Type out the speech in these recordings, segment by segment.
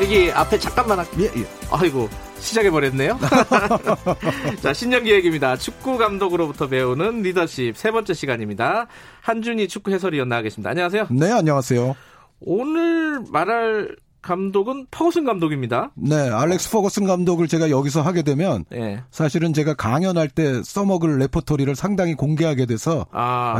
여기 앞에 잠깐만 할게요. 예, 예. 아이고, 시작해버렸네요. 자, 신년기획입니다. 축구 감독으로부터 배우는 리더십 세 번째 시간입니다. 한준희 축구 해설위원 나가겠습니다. 안녕하세요. 네, 안녕하세요. 오늘 말할 감독은 퍼거슨 감독입니다. 네, 알렉스 퍼거슨 감독을 제가 여기서 하게 되면 네. 사실은 제가 강연할 때 써먹을 레퍼토리를 상당히 공개하게 돼서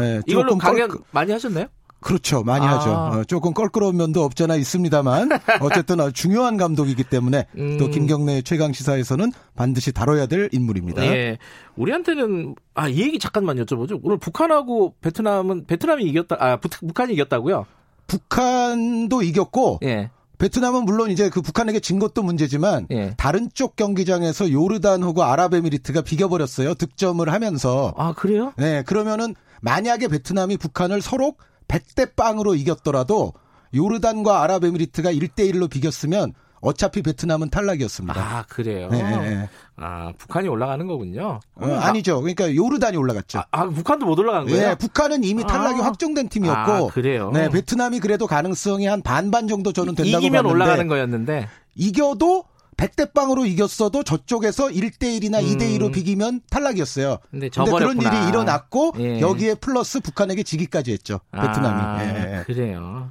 네, 이걸로 강연 많이 하셨나요? 그렇죠. 많이 하죠. 조금 껄끄러운 면도 없잖아 있습니다만 어쨌든 아주 중요한 감독이기 때문에 또 김경래 최강시사에서는 반드시 다뤄야 될 인물입니다. 네. 우리한테는 이 얘기 잠깐만 여쭤보죠. 오늘 북한하고 베트남이 이겼다. 북한이 이겼다고요? 북한도 이겼고 예. 베트남은 물론 이제 그 북한에게 진 것도 문제지만 예. 다른 쪽 경기장에서 요르단하고 아랍에미리트가 비겨버렸어요. 득점을 하면서. 아, 그래요? 네. 그러면은 만약에 베트남이 북한을 서로 100대 0으로 이겼더라도 요르단과 아랍에미리트가 1대1로 비겼으면 어차피 베트남은 탈락이었습니다. 아, 그래요? 네. 아, 북한이 올라가는 거군요? 아니죠. 그러니까 요르단이 올라갔죠. 북한도 못 올라간 거예요? 네, 북한은 이미 탈락이 확정된 팀이었고. 아, 그래요? 네, 베트남이 그래도 가능성이 한 반반 정도 저는 된다고 봤는데. 이기면 올라가는 거였는데. 이겨도 100대 0으로 이겼어도 저쪽에서 1대1이나 2대2로 비기면 탈락이었어요. 근데 그런 일이 일어났고 예. 여기에 플러스 북한에게 지기까지 했죠. 베트남이. 예. 그래요.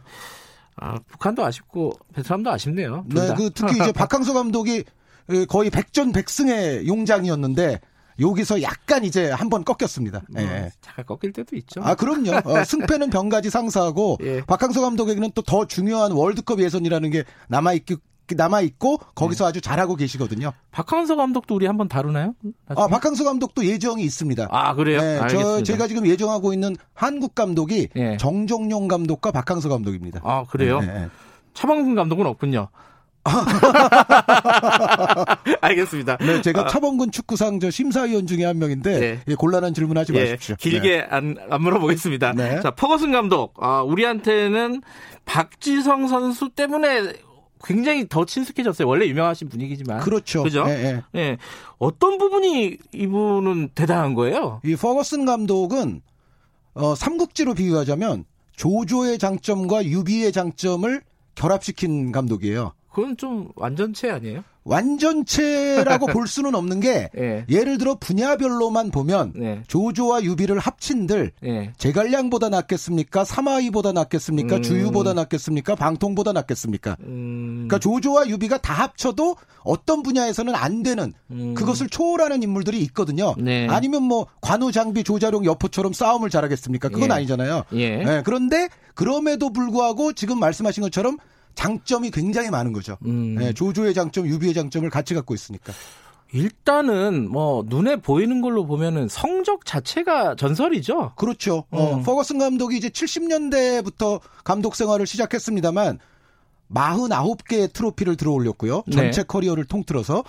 북한도 아쉽고 베트남도 아쉽네요. 네, 특히 이제 박항서 감독이 거의 100전 100승의 용장이었는데 여기서 약간 이제 한번 꺾였습니다. 예. 잠깐 꺾일 때도 있죠. 아, 그럼요. 승패는 병가지 상사하고 예. 박항서 감독에게는 또 더 중요한 월드컵 예선이라는 게 남아있고 거기서 아주 잘하고 계시거든요. 박항서 감독도 우리 한번 다루나요? 나중에? 박항서 감독도 예정이 있습니다. 아, 그래요? 네, 알겠습니다. 제가 지금 예정하고 있는 한국 감독이 예. 정정용 감독과 박항서 감독입니다. 아, 그래요? 네. 차범근 감독은 없군요. 알겠습니다. 네, 제가 차범근 축구상 저 심사위원 중에 한 명인데 네. 곤란한 질문하지 마십시오. 길게 안 물어보겠습니다. 네. 자, 퍼거슨 감독 우리한테는 박지성 선수 때문에 굉장히 더 친숙해졌어요. 원래 유명하신 분이기지만. 그렇죠. 그죠? 예, 예. 예. 어떤 부분이 이분은 대단한 거예요? 이 퍼거슨 감독은 삼국지로 비유하자면 조조의 장점과 유비의 장점을 결합시킨 감독이에요. 그건 좀 완전체 아니에요? 완전체라고 볼 수는 없는 게 예. 예를 들어 분야별로만 보면 예. 조조와 유비를 합친들 예. 제갈량보다 낫겠습니까? 사마이보다 낫겠습니까? 주유보다 낫겠습니까? 방통보다 낫겠습니까? 그러니까 조조와 유비가 다 합쳐도 어떤 분야에서는 안 되는 그것을 초월하는 인물들이 있거든요. 네. 아니면 뭐 관우장비 조자룡 여포처럼 싸움을 잘하겠습니까? 그건 예. 아니잖아요. 예. 예. 그런데 그럼에도 불구하고 지금 말씀하신 것처럼 장점이 굉장히 많은 거죠. 네, 조조의 장점, 유비의 장점을 같이 갖고 있으니까. 일단은 뭐 눈에 보이는 걸로 보면은 성적 자체가 전설이죠. 그렇죠. 퍼거슨 감독이 이제 70년대부터 감독 생활을 시작했습니다만 49개의 트로피를 들어올렸고요. 전체 네. 커리어를 통틀어서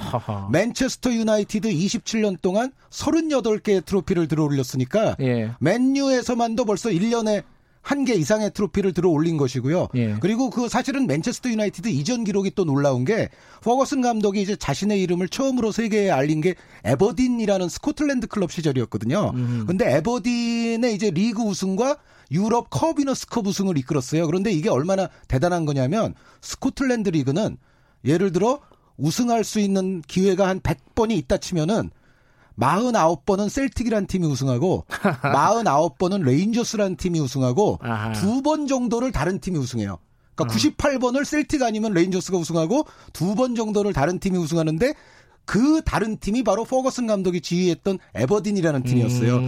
맨체스터 유나이티드 27년 동안 38개의 트로피를 들어올렸으니까 예. 맨유에서만도 벌써 1년에 1개 이상의 트로피를 들어올린 것이고요. 예. 그리고 그 사실은 맨체스터 유나이티드 이전 기록이 또 놀라운 게 퍼거슨 감독이 이제 자신의 이름을 처음으로 세계에 알린 게 에버딘이라는 스코틀랜드 클럽 시절이었거든요. 근데 에버딘의 이제 리그 우승과 유럽 커비너스컵 우승을 이끌었어요. 그런데 이게 얼마나 대단한 거냐면 스코틀랜드 리그는 예를 들어 우승할 수 있는 기회가 한 100번이 있다 치면은 49번은 셀틱이라는 팀이 우승하고 49번은 레인저스라는 팀이 우승하고 두 번 정도를 다른 팀이 우승해요. 그러니까 98번을 셀틱 아니면 레인저스가 우승하고 두 번 정도를 다른 팀이 우승하는데 그 다른 팀이 바로 퍼거슨 감독이 지휘했던 에버딘이라는 팀이었어요.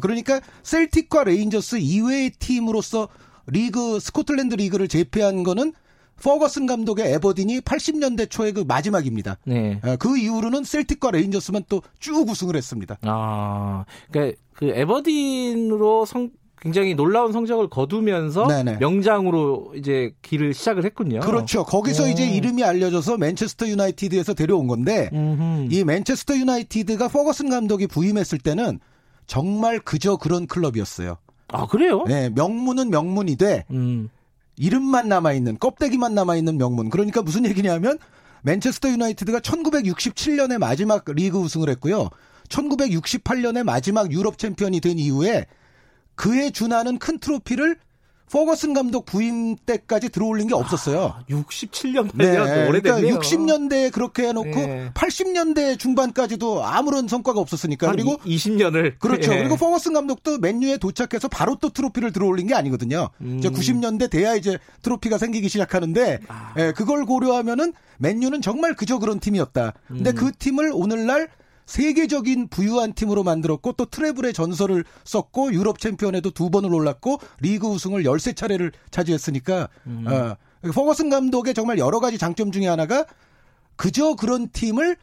그러니까 셀틱과 레인저스 이외의 팀으로서 스코틀랜드 리그를 제패한 거는 퍼거슨 감독의 에버딘이 80년대 초의 그 마지막입니다. 네. 그 이후로는 셀틱과 레인저스만 또 쭉 우승을 했습니다. 그러니까 그 에버딘으로 굉장히 놀라운 성적을 거두면서 네네. 명장으로 이제 길을 시작을 했군요. 그렇죠. 거기서 이제 이름이 알려져서 맨체스터 유나이티드에서 데려온 건데 이 맨체스터 유나이티드가 퍼거슨 감독이 부임했을 때는 정말 그저 그런 클럽이었어요. 아, 그래요? 네, 명문은 명문이 돼. 이름만 남아있는, 껍데기만 남아있는 명문. 그러니까 무슨 얘기냐면 맨체스터 유나이티드가 1967년에 마지막 리그 우승을 했고요. 1968년에 마지막 유럽 챔피언이 된 이후에 그에 준하는 큰 트로피를 퍼거슨 감독 부임 때까지 들어올린 게 없었어요. 67년 네, 오래됐네요. 그러니까 60년대에 그렇게 해놓고 네. 80년대 중반까지도 아무런 성과가 없었으니까. 그리고 20년을. 그렇죠. 예. 그리고 퍼거슨 감독도 맨유에 도착해서 바로 또 트로피를 들어올린 게 아니거든요. 이제 90년대 돼야 이제 트로피가 생기기 시작하는데 예, 그걸 고려하면은 맨유는 정말 그저 그런 팀이었다. 근데 그 팀을 오늘날 세계적인 부유한 팀으로 만들었고 또 트래블의 전설을 썼고 유럽 챔피언에도 두 번을 올랐고 리그 우승을 13차례를 차지했으니까 퍼거슨 감독의 정말 여러 가지 장점 중에 하나가 그저 그런 팀을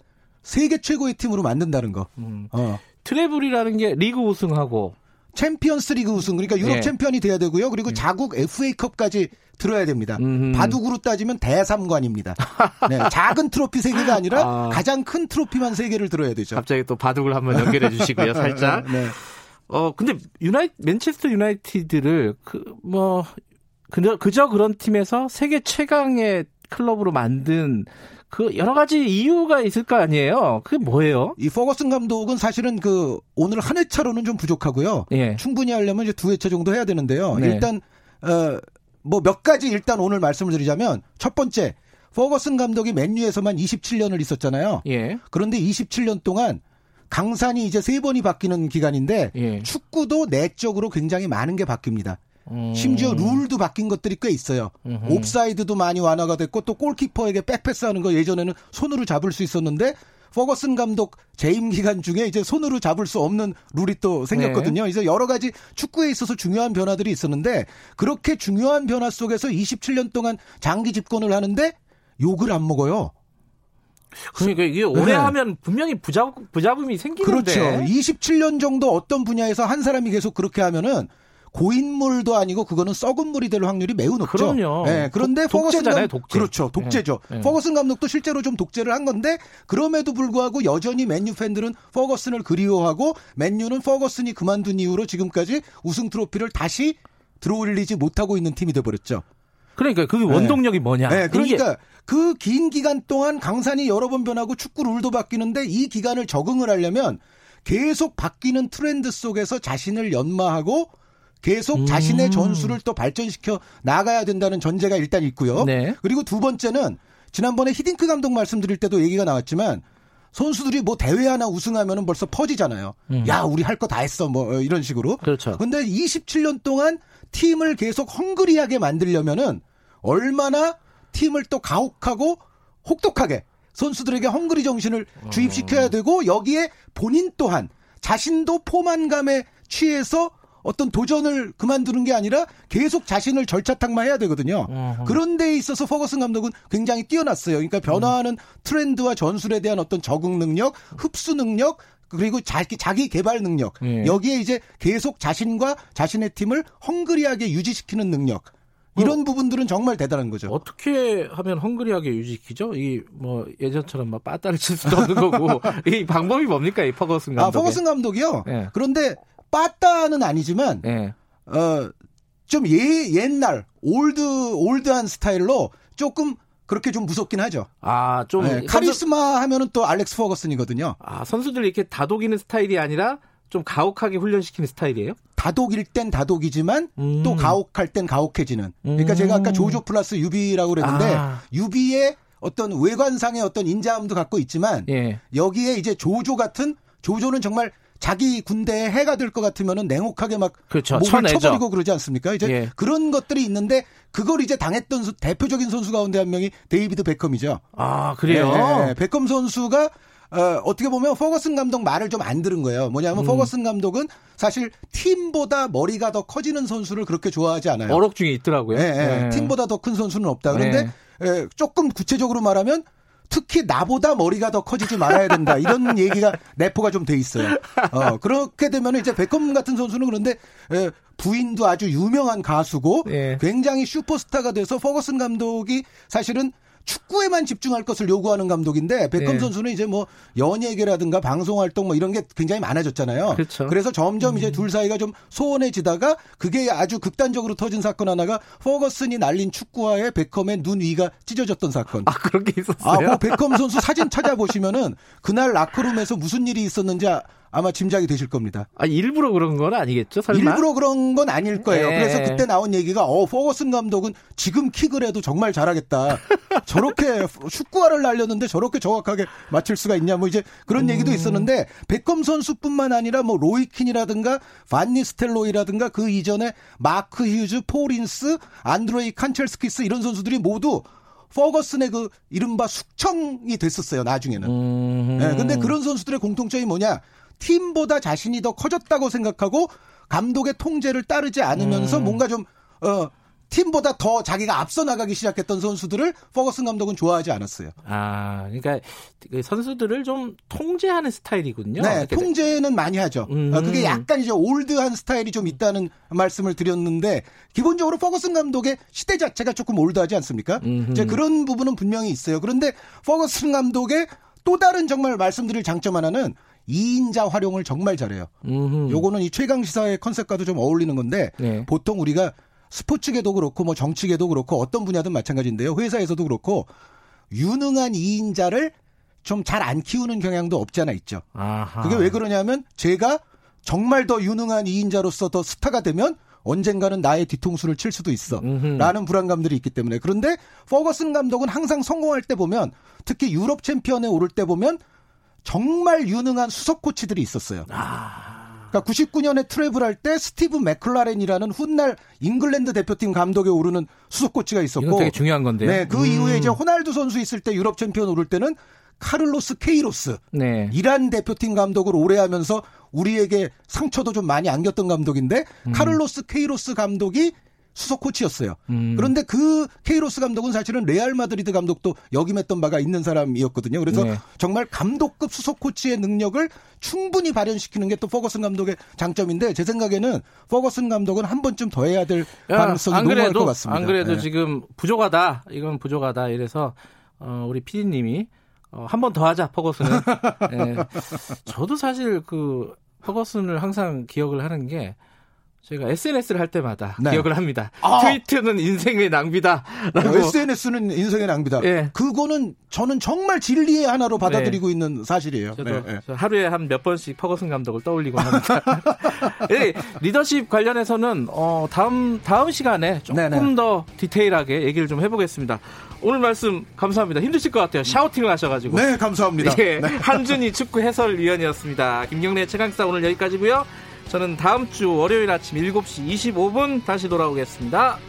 세계 최고의 팀으로 만든다는 거. 트래블이라는 게 리그 우승하고 챔피언스 리그 우승 그러니까 유럽 네. 챔피언이 돼야 되고요. 그리고 자국 FA컵까지 들어야 됩니다. 바둑으로 따지면 대삼관입니다. 네, 작은 트로피 3개가 아니라 가장 큰 트로피만 3개를 들어야 되죠. 갑자기 또 바둑을 한번 연결해 주시고요. 살짝. 네. 근데 맨체스터 유나이티드를 그저 그런 팀에서 세계 최강의 클럽으로 만든 그 여러 가지 이유가 있을 거 아니에요. 그게 뭐예요? 이 퍼거슨 감독은 사실은 그 오늘 한 회차로는 좀 부족하고요. 예. 충분히 하려면 이제 2회차 정도 해야 되는데요. 네. 일단 몇 가지 일단 오늘 말씀을 드리자면 첫 번째 퍼거슨 감독이 맨유에서만 27년을 있었잖아요. 예. 그런데 27년 동안 강산이 이제 3번이 바뀌는 기간인데 예. 축구도 내적으로 굉장히 많은 게 바뀝니다. 심지어 룰도 바뀐 것들이 꽤 있어요. 옵사이드도 많이 완화가 됐고 또 골키퍼에게 백패스하는 거 예전에는 손으로 잡을 수 있었는데 퍼거슨 감독 재임 기간 중에 이제 손으로 잡을 수 없는 룰이 또 생겼거든요. 네. 이제 여러 가지 축구에 있어서 중요한 변화들이 있었는데 그렇게 중요한 변화 속에서 27년 동안 장기 집권을 하는데 욕을 안 먹어요. 그러니까 이게 오래 네. 하면 분명히 부잡음이 생기는데. 그렇죠. 27년 정도 어떤 분야에서 한 사람이 계속 그렇게 하면은 고인물도 아니고 그거는 썩은 물이 될 확률이 매우 높죠. 그럼요. 네, 그런데 독재잖아요. 독재. 그렇죠. 독재죠. 네, 네. 퍼거슨 감독도 실제로 좀 독재를 한 건데 그럼에도 불구하고 여전히 맨유 팬들은 퍼거슨을 그리워하고 맨유는 퍼거슨이 그만둔 이후로 지금까지 우승 트로피를 다시 들어올리지 못하고 있는 팀이 돼버렸죠. 그러니까 그게 원동력이 네. 뭐냐. 네, 그러니까 그 긴 기간 동안 강산이 여러 번 변하고 축구 룰도 바뀌는데 이 기간을 적응을 하려면 계속 바뀌는 트렌드 속에서 자신을 연마하고 계속 자신의 전술을 또 발전시켜 나가야 된다는 전제가 일단 있고요. 네. 그리고 두 번째는 지난번에 히딩크 감독 말씀드릴 때도 얘기가 나왔지만 선수들이 뭐 대회 하나 우승하면은 벌써 퍼지잖아요. 야, 우리 할 거 다 했어. 뭐 이런 식으로. 그렇죠. 근데 27년 동안 팀을 계속 헝그리하게 만들려면은 얼마나 팀을 또 가혹하고 혹독하게 선수들에게 헝그리 정신을 주입시켜야 되고 여기에 본인 또한 자신도 포만감에 취해서 어떤 도전을 그만두는 게 아니라 계속 자신을 절차탕마해야 되거든요. 그런데 있어서 퍼거슨 감독은 굉장히 뛰어났어요. 그러니까 변화하는 트렌드와 전술에 대한 어떤 적응 능력, 흡수 능력, 그리고 자기 개발 능력. 예. 여기에 이제 계속 자신과 자신의 팀을 헝그리하게 유지시키는 능력. 이런 부분들은 정말 대단한 거죠. 어떻게 하면 헝그리하게 유지시키죠? 이 뭐 예전처럼 막 빠따를 칠 수도 없는 거고. 이 방법이 뭡니까? 이 퍼거슨 감독. 퍼거슨 감독이요? 예. 그런데 빠따는 아니지만 네. 좀 옛날 올드한 스타일로 조금 그렇게 좀 무섭긴 하죠. 좀 네, 카리스마 하면은 또 알렉스 퍼거슨이거든요. 선수들 이렇게 다독이는 스타일이 아니라 좀 가혹하게 훈련시키는 스타일이에요? 다독일 땐 다독이지만 또 가혹할 땐 가혹해지는. 그러니까 제가 아까 조조 플러스 유비라고 그랬는데 유비의 어떤 외관상의 어떤 인자함도 갖고 있지만 예. 여기에 이제 조조는 정말 자기 군대에 해가 될 것 같으면은 냉혹하게 막 그렇죠. 몸을 쳐내죠. 쳐버리고 그러지 않습니까? 이제 예. 그런 것들이 있는데 그걸 이제 당했던 대표적인 선수 가운데 한 명이 데이비드 베컴이죠. 그래요? 네. 베컴 선수가 어떻게 보면 퍼거슨 감독 말을 좀 안 들은 거예요. 뭐냐면 퍼거슨 감독은 사실 팀보다 머리가 더 커지는 선수를 그렇게 좋아하지 않아요. 어록 중에 있더라고요. 네. 팀보다 더 큰 선수는 없다. 그런데 조금 구체적으로 말하면 특히 나보다 머리가 더 커지지 말아야 된다. 이런 얘기가 내포가 좀 돼 있어요. 그렇게 되면 이제 베컴 같은 선수는 그런데 부인도 아주 유명한 가수고 예. 굉장히 슈퍼스타가 돼서 퍼거슨 감독이 사실은 축구에만 집중할 것을 요구하는 감독인데 베컴 예. 선수는 이제 뭐 연예계라든가 방송 활동 뭐 이런 게 굉장히 많아졌잖아요. 그렇죠. 그래서 점점 이제 둘 사이가 좀 소원해지다가 그게 아주 극단적으로 터진 사건 하나가 퍼거슨이 날린 축구화에 베컴의 눈 위가 찢어졌던 사건. 그런 게 있었어요. 그 베컴 선수 사진 찾아보시면은 그날 라커룸에서 무슨 일이 있었는지 아마 짐작이 되실 겁니다. 아, 일부러 그런 건 아니겠죠? 설마? 일부러 그런 건 아닐 거예요. 그래서 그때 나온 얘기가 퍼거슨 감독은 지금 킥을 해도 정말 잘하겠다. 저렇게 축구화를 날렸는데 저렇게 정확하게 맞힐 수가 있냐 뭐 이제 그런 얘기도 있었는데 베컴 선수뿐만 아니라 뭐 로이킨이라든가 반니스텔로이라든가 그 이전에 마크 휴즈, 포린스, 안드로이 칸첼스키스 이런 선수들이 모두 퍼거슨의 그 이른바 숙청이 됐었어요. 나중에는. 네, 근데 그런 선수들의 공통점이 뭐냐? 팀보다 자신이 더 커졌다고 생각하고 감독의 통제를 따르지 않으면서 뭔가 좀 팀보다 더 자기가 앞서 나가기 시작했던 선수들을 퍼거슨 감독은 좋아하지 않았어요. 아, 그러니까 선수들을 좀 통제하는 스타일이군요. 네, 통제는 많이 하죠. 그게 약간 이제 올드한 스타일이 좀 있다는 말씀을 드렸는데 기본적으로 퍼거슨 감독의 시대 자체가 조금 올드하지 않습니까? 이제 그런 부분은 분명히 있어요. 그런데 퍼거슨 감독의 또 다른 정말 말씀드릴 장점 하나는 2인자 활용을 정말 잘해요. 요거는 이 최강시사의 컨셉과도 좀 어울리는 건데 네. 보통 우리가 스포츠계도 그렇고 뭐 정치계도 그렇고 어떤 분야든 마찬가지인데요. 회사에서도 그렇고 유능한 2인자를 좀 잘 안 키우는 경향도 없지 않아 있죠. 아하. 그게 왜 그러냐면 제가 정말 더 유능한 2인자로서 더 스타가 되면 언젠가는 나의 뒤통수를 칠 수도 있어 라는 불안감들이 있기 때문에. 그런데 퍼거슨 감독은 항상 성공할 때 보면 특히 유럽 챔피언에 오를 때 보면 정말 유능한 수석 코치들이 있었어요. 그러니까 99년에 트래블할 때 스티브 맥클라렌이라는 훗날 잉글랜드 대표팀 감독에 오르는 수석 코치가 있었고 이건 되게 중요한 건데요. 네, 그 이후에 이제 호날두 선수 있을 때 유럽 챔피언 오를 때는 카를로스 케이로스 네. 이란 대표팀 감독을 오래 하면서 우리에게 상처도 좀 많이 안겼던 감독인데 카를로스 케이로스 감독이 수석 코치였어요. 그런데 그 케이로스 감독은 사실은 레알 마드리드 감독도 역임했던 바가 있는 사람이었거든요. 그래서 네. 정말 감독급 수석 코치의 능력을 충분히 발현시키는 게 또 퍼거슨 감독의 장점인데 제 생각에는 퍼거슨 감독은 한 번쯤 더 해야 될 가능성이 높을 것 같습니다. 안 그래도 네. 지금 부족하다. 이건 부족하다. 이래서 우리 PD님이 한 번 더 하자 퍼거슨은. 네. 저도 사실 그 퍼거슨을 항상 기억을 하는 게 저희가 SNS를 할 때마다 네. 기억을 합니다. 아. 트위터는 인생의 낭비다라고. SNS는 인생의 낭비다. 네. 그거는 저는 정말 진리의 하나로 받아들이고 네. 있는 사실이에요. 저도 네. 하루에 한 몇 번씩 퍼거슨 감독을 떠올리곤 합니다. 네. 리더십 관련해서는 다음 시간에 조금 네네. 더 디테일하게 얘기를 좀 해보겠습니다. 오늘 말씀 감사합니다. 힘드실 것 같아요. 샤우팅을 하셔가지고. 네, 감사합니다. 네. 네. 한준희 축구 해설위원이었습니다. 김경래 최강사 오늘 여기까지고요. 저는 다음 주 월요일 아침 7시 25분 다시 돌아오겠습니다.